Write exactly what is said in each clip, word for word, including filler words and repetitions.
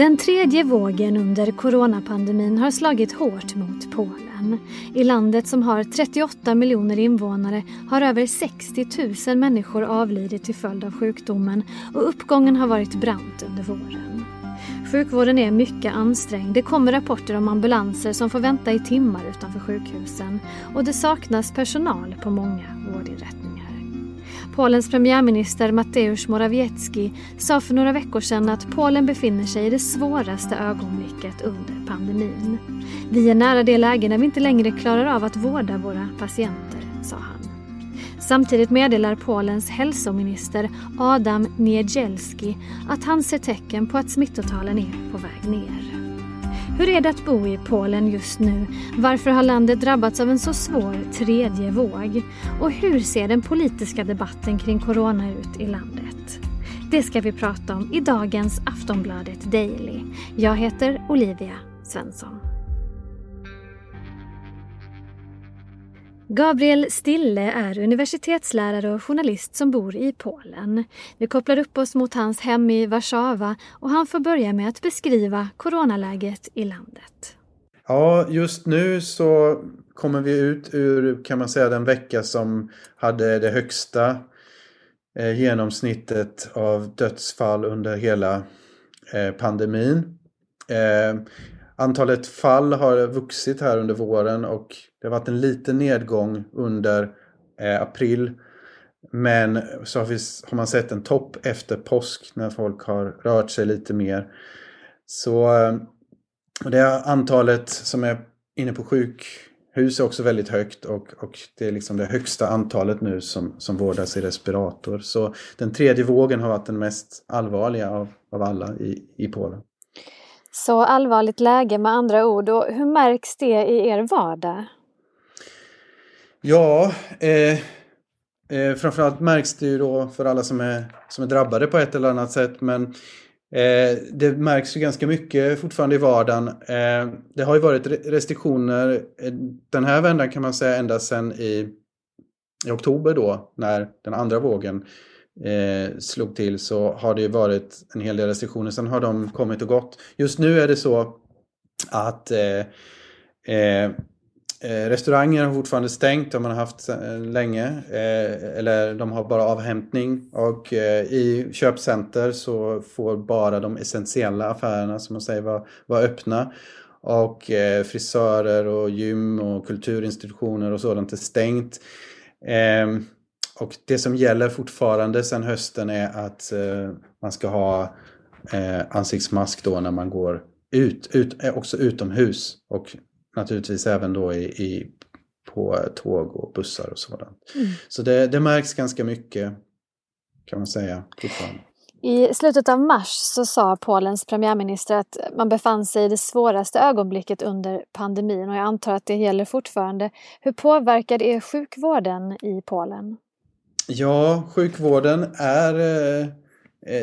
Den tredje vågen under coronapandemin har slagit hårt mot Polen. I landet som har trettioåtta miljoner invånare har över sextio tusen människor avlidit till följd av sjukdomen och uppgången har varit brant under våren. Sjukvården är mycket ansträngd. Det kommer rapporter om ambulanser som får vänta i timmar utanför sjukhusen och det saknas personal på många vårdinrättningar. Polens premiärminister Mateusz Morawiecki sa för några veckor sedan att Polen befinner sig i det svåraste ögonblicket under pandemin. Vi är nära det läge när vi inte längre klarar av att vårda våra patienter, sa han. Samtidigt meddelar Polens hälsominister Adam Niedzielski att han ser tecken på att smittotalen är på väg ner. Hur är det att bo i Polen just nu? Varför har landet drabbats av en så svår tredje våg? Och hur ser den politiska debatten kring corona ut i landet? Det ska vi prata om i dagens Aftonbladet Daily. Jag heter Olivia Svensson. Gabriel Stille är universitetslärare och journalist som bor i Polen. Vi kopplar upp oss mot hans hem i Warszawa och han får börja med att beskriva coronaläget i landet. Ja, just nu så kommer vi ut ur, kan man säga, den vecka som hade det högsta eh, genomsnittet av dödsfall under hela eh, pandemin. Eh, Antalet fall har vuxit här under våren och det har varit en liten nedgång under eh, april. Men så har, vi, har man sett en topp efter påsk när folk har rört sig lite mer. Så eh, det antalet som är inne på sjukhus är också väldigt högt och, och det är liksom det högsta antalet nu som, som vårdas i respirator. Så den tredje vågen har varit den mest allvarliga av, av alla i, i Polen. Så allvarligt läge med andra ord. Och hur märks det i er vardag? Ja, eh, eh, framförallt märks det ju då för alla som är, som är drabbade på ett eller annat sätt. Men eh, det märks ju ganska mycket fortfarande i vardagen. Eh, det har ju varit restriktioner den här vändan kan man säga ända sedan i, i oktober då när den andra vågen Eh, slog till, så har det ju varit en hel del restriktioner. Sen har de kommit och gått. Just nu är det så att eh, eh, restauranger har fortfarande stängt. De har haft länge. Eh, eller de har bara avhämtning. Och eh, i köpcenter så får bara de essentiella affärerna som man säger vara var öppna. Och eh, frisörer och gym och kulturinstitutioner och sådant är stängt. Eh, Och det som gäller fortfarande sedan hösten är att eh, man ska ha eh, ansiktsmask då när man går ut, ut också utomhus och naturligtvis även då i, i, på tåg och bussar och sådant. Mm. Så det, det märks ganska mycket kan man säga fortfarande. I slutet av mars så sa Polens premiärminister att man befann sig i det svåraste ögonblicket under pandemin och jag antar att det gäller fortfarande. Hur påverkar är sjukvården i Polen? Ja, sjukvården är,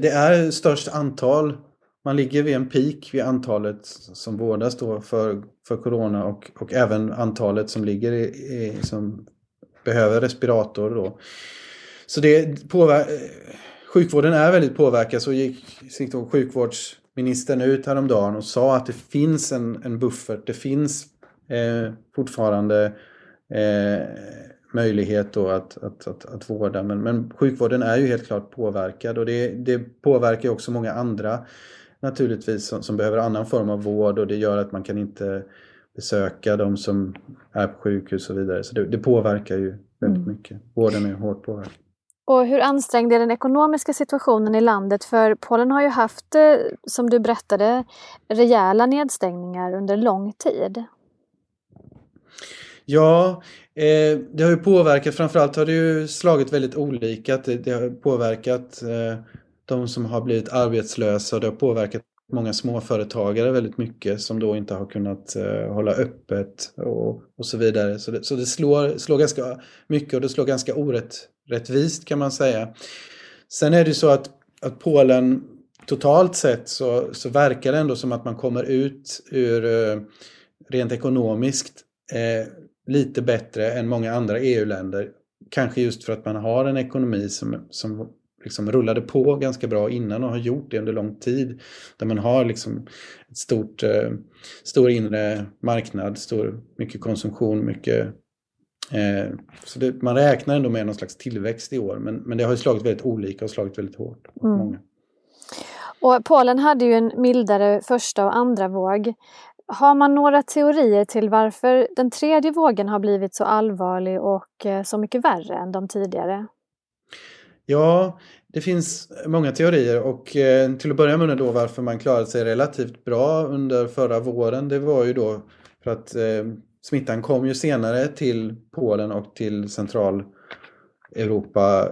det är störst antal. Man ligger vid en peak vid antalet som vårdas då för, för corona och, och även antalet som ligger i, i, som behöver respirator då. Så det påver- sjukvården är väldigt påverkad. Så gick sjukvårdsministern ut häromdagen och sa att det finns en, en buffert. Det finns eh, fortfarande eh, möjlighet då att, att, att, att vårda. Men, men sjukvården är ju helt klart påverkad och det, det påverkar också många andra naturligtvis som, som behöver annan form av vård och det gör att man kan inte besöka de som är på sjukhus och vidare. Så det, det påverkar ju väldigt mm. mycket. Vården är hårt påverkad. Och hur ansträngd är den ekonomiska situationen i landet? För Polen har ju haft, som du berättade, rejäla nedstängningar under lång tid. Ja, eh, det har ju påverkat, framförallt har det ju slagit väldigt olika. Det, det har påverkat eh, de som har blivit arbetslösa och det har påverkat många småföretagare väldigt mycket som då inte har kunnat eh, hålla öppet och, och så vidare. Så det, så det slår, slår ganska mycket och det slår ganska orättvist kan man säga. Sen är det så att, att Polen totalt sett så, så verkar det ändå som att man kommer ut ur eh, rent ekonomiskt Eh, lite bättre än många andra E U-länder. Kanske just för att man har en ekonomi som, som liksom rullade på ganska bra innan och har gjort det under lång tid. Där man har liksom ett stort, eh, stor inre marknad, stor, mycket konsumtion, mycket... Eh, så det, man räknar ändå med någon slags tillväxt i år. Men, men det har ju slagit väldigt olika och slagit väldigt hårt mot mm. många. Och Polen hade ju en mildare första och andra våg. Har man några teorier till varför den tredje vågen har blivit så allvarlig och så mycket värre än de tidigare? Ja, det finns många teorier och eh, till att börja med då varför man klarade sig relativt bra under förra våren. Det var ju då för att eh, smittan kom ju senare till Polen och till Centraleuropa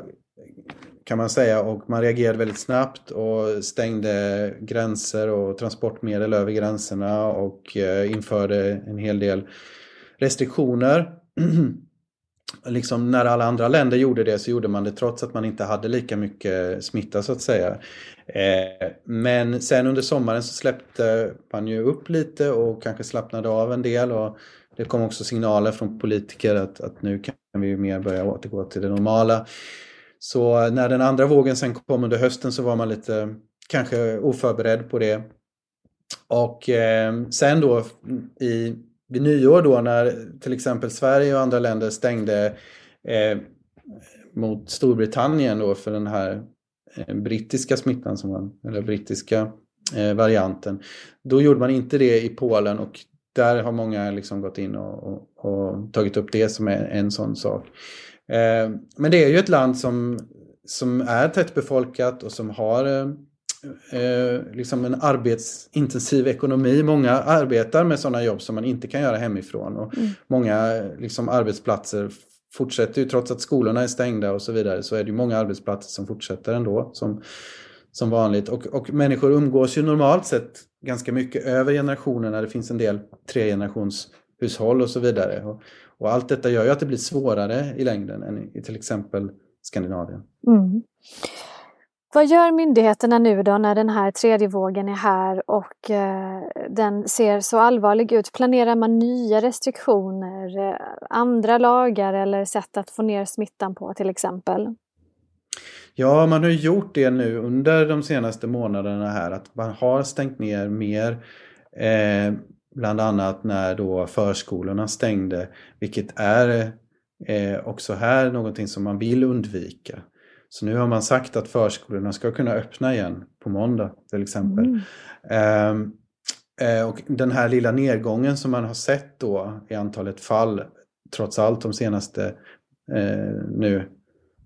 kan man säga, och man reagerade väldigt snabbt och stängde gränser och transportmedel över gränserna och eh, införde en hel del restriktioner. Liksom när alla andra länder gjorde det så gjorde man det trots att man inte hade lika mycket smitta så att säga. Eh, men sen under sommaren så släppte man ju upp lite och kanske slappnade av en del, och det kom också signaler från politiker att, att nu kan vi ju mer börja återgå till det normala. Så när den andra vågen sen kom under hösten så var man lite kanske oförberedd på det. Och eh, sen då i vid nyår då när till exempel Sverige och andra länder stängde eh, mot Storbritannien då för den här eh, brittiska smittan som man, eller brittiska eh, varianten. Då gjorde man inte det i Polen, och där har många liksom gått in och, och, och tagit upp det som en, en sån sak. Eh, men det är ju ett land som, som är tätt befolkat och som har... Eh, Eh, liksom en arbetsintensiv ekonomi. Många arbetar med sådana jobb som man inte kan göra hemifrån, och mm. många liksom, arbetsplatser fortsätter ju, trots att skolorna är stängda och så vidare, så är det ju många arbetsplatser som fortsätter ändå som, som vanligt, och, och människor umgås ju normalt sett ganska mycket över generationerna. Det finns en del tregenerationshushåll och så vidare, och, och allt detta gör ju att det blir svårare i längden än i, i till exempel Skandinavien. Mm. Vad gör myndigheterna nu då när den här tredje vågen är här och eh, den ser så allvarlig ut? Planerar man nya restriktioner, eh, andra lagar eller sätt att få ner smittan på till exempel? Ja, man har gjort det nu under de senaste månaderna här, att man har stängt ner mer, eh, bland annat när då förskolorna stängde, vilket är eh, också här någonting som man vill undvika. Så nu har man sagt att förskolorna ska kunna öppna igen på måndag till exempel. Mm. Eh, och den här lilla nedgången som man har sett då i antalet fall trots allt de senaste, eh, nu,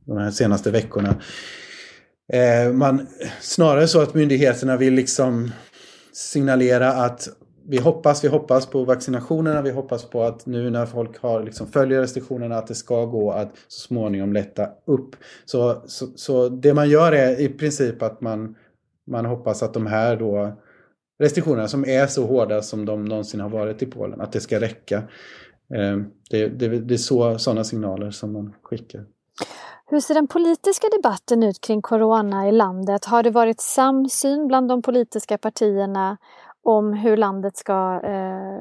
de här senaste veckorna. Eh, man, snarare så att myndigheterna vill liksom signalera att vi hoppas, vi hoppas på vaccinationerna, vi hoppas på att nu när folk har liksom följer restriktionerna att det ska gå att så småningom lätta upp. Så, så, så det man gör är i princip att man, man hoppas att de här då restriktionerna som är så hårda som de någonsin har varit i Polen, att det ska räcka. Det, det, det är så, sådana signaler som man skickar. Hur ser den politiska debatten ut kring corona i landet? Har det varit samsyn bland de politiska partierna om hur landet ska eh,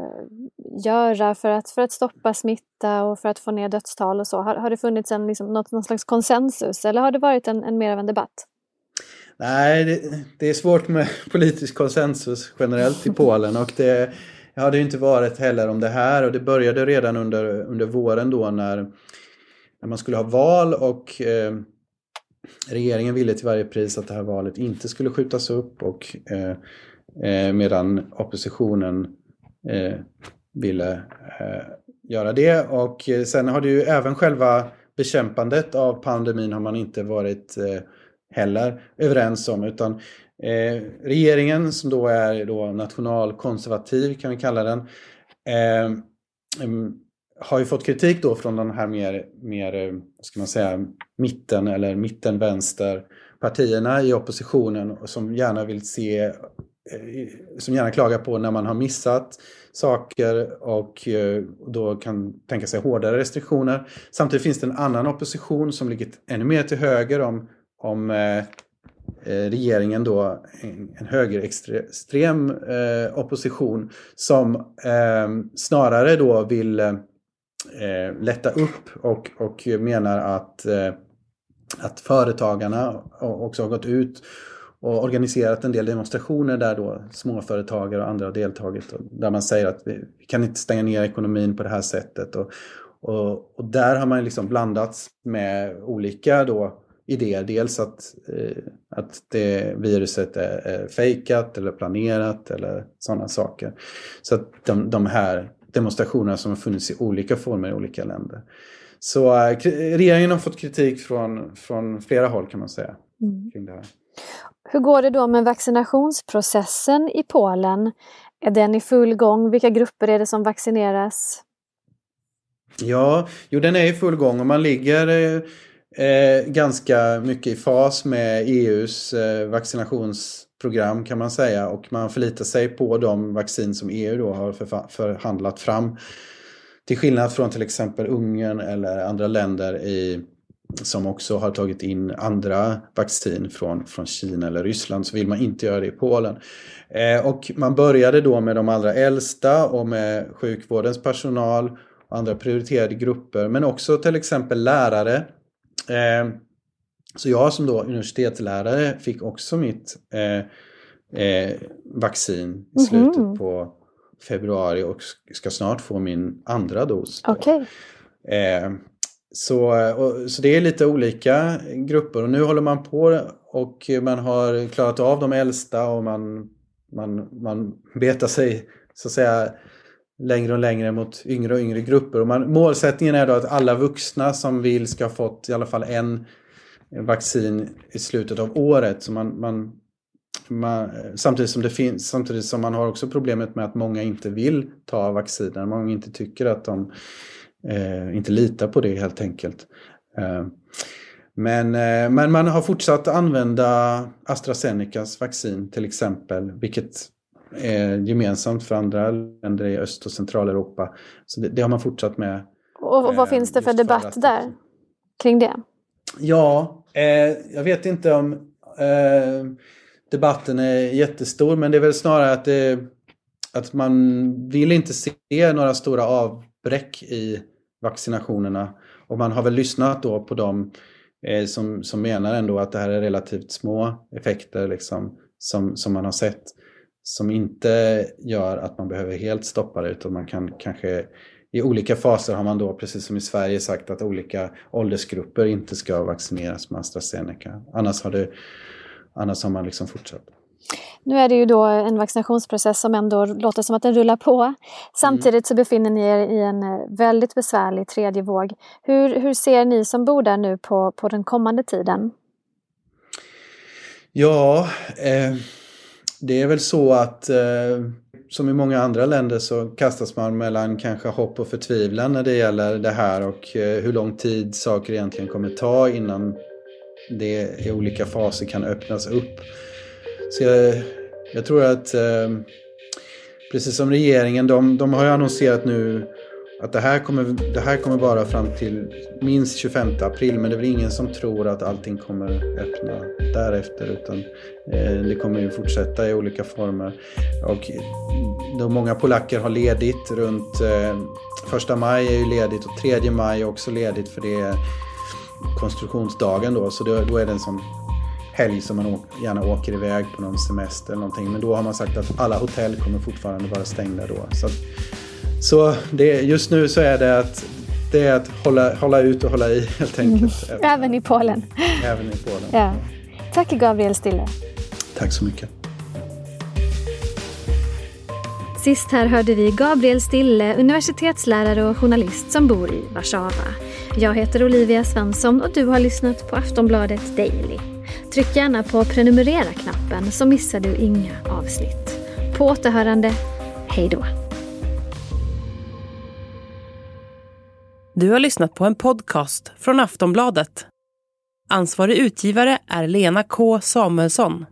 göra för att, för att stoppa smitta och för att få ner dödstal och så? Har, har det funnits en, liksom, något, någon slags konsensus, eller har det varit en, en mer av en debatt? Nej, det, det är svårt med politisk konsensus generellt i Polen, och det har det ju inte varit heller om det här, och det började redan under, under våren då när, när man skulle ha val, och eh, regeringen ville till varje pris att det här valet inte skulle skjutas upp, och eh, Eh, medan oppositionen eh, ville eh, göra det. Och eh, sen har det ju även själva bekämpandet av pandemin har man inte varit eh, heller överens om, utan eh, regeringen som då är då nationalkonservativ kan vi kalla den, eh, eh, har ju fått kritik då från den här mer, mer ska man säga, mitten eller mitten-vänsterpartierna i oppositionen, som gärna vill se som gärna klagar på när man har missat saker och då kan tänka sig hårdare restriktioner. Samtidigt finns det en annan opposition som ligger ännu mer till höger om, om eh, regeringen då, en, en högerextrem eh, opposition som eh, snarare då vill eh, lätta upp och, och menar att eh, att företagarna också har gått ut och organiserat en del demonstrationer där då småföretagare och andra har deltagit. Där man säger att vi, vi kan inte stänga ner ekonomin på det här sättet. Och, och, och där har man liksom blandats med olika då idéer. Dels att, eh, att det viruset är, är fejkat eller planerat eller sådana saker. Så att de, de här demonstrationerna som har funnits i olika former i olika länder. Så eh, regeringen har fått kritik från, från flera håll kan man säga mm. kring det här. Hur går det då med vaccinationsprocessen i Polen? Är den i full gång? Vilka grupper är det som vaccineras? Ja, jo, den är i full gång och man ligger eh, ganska mycket i fas med E U:s eh, vaccinationsprogram kan man säga. Och man förlitar sig på de vaccin som E U då har förfa- förhandlat fram. Till skillnad från till exempel Ungern eller andra länder i som också har tagit in andra vaccin från, från Kina eller Ryssland, så vill man inte göra det i Polen. Eh, och man började då med de allra äldsta och med sjukvårdens personal och andra prioriterade grupper, men också till exempel lärare. Eh, så jag som då universitetslärare fick också mitt eh, eh, vaccin i slutet mm-hmm. på februari och ska snart få min andra dos. Okej. Okay. Eh, Så, och, så det är lite olika grupper och nu håller man på och man har klarat av de äldsta och man, man, man betar sig så att säga längre och längre mot yngre och yngre grupper. Och man, målsättningen är då att alla vuxna som vill ska ha fått i alla fall en vaccin i slutet av året. Så man, man, man, samtidigt, som det finns, samtidigt som man har också problemet med att många inte vill ta vacciner, många inte tycker att de Eh, inte lita på det helt enkelt. Eh, men, eh, men man har fortsatt använda AstraZenecas vaccin till exempel. Vilket är gemensamt för andra länder i Öst- och Centraleuropa. Så det, det har man fortsatt med. Eh, och, och vad finns det för debatt för där kring det? Ja, eh, jag vet inte om eh, debatten är jättestor. Men det är väl snarare att, det, att man vill inte se några stora av bräck i vaccinationerna och man har väl lyssnat då på dem eh, som, som menar ändå att det här är relativt små effekter liksom, som, som man har sett som inte gör att man behöver helt stoppa det utan man kan kanske i olika faser har man då precis som i Sverige sagt att olika åldersgrupper inte ska vaccineras med AstraZeneca annars har, det, annars har man liksom fortsatt. Nu är det ju då en vaccinationsprocess som ändå låter som att den rullar på. Samtidigt så befinner ni er i en väldigt besvärlig tredje våg. Hur, hur ser ni som bor där nu på, på den kommande tiden? Ja, eh, det är väl så att eh, som i många andra länder så kastas man mellan kanske hopp och förtvivlan när det gäller det här och eh, hur lång tid saker egentligen kommer ta innan det i olika faser kan öppnas upp. Så jag, jag tror att eh, precis som regeringen, de, de har ju annonserat nu att det här, kommer, det här kommer vara fram till minst tjugofemte april. Men det är väl ingen som tror att allting kommer öppna därefter utan eh, det kommer ju fortsätta i olika former. Och de många polacker har ledigt runt eh, första maj är ju ledigt och tredje maj är också ledigt för det är konstruktionsdagen då. Så det, då är det en sån helg som man gärna åker iväg på någon semester eller någonting. Men då har man sagt att alla hotell kommer fortfarande vara stängda då. Så, att, så det, just nu så är det att, det är att hålla, hålla ut och hålla i helt enkelt. Mm. Även, Även i Polen. Även i Polen. Ja. Tack Gabriel Stille. Tack så mycket. Sist här hörde vi Gabriel Stille, universitetslärare och journalist som bor i Warszawa. Jag heter Olivia Svensson och du har lyssnat på Aftonbladet Daily. Tryck gärna på prenumerera-knappen så missar du inga avsnitt. På återhörande, hej då! Du har lyssnat på en podcast från Aftonbladet. Ansvarig utgivare är Lena K. Samuelsson.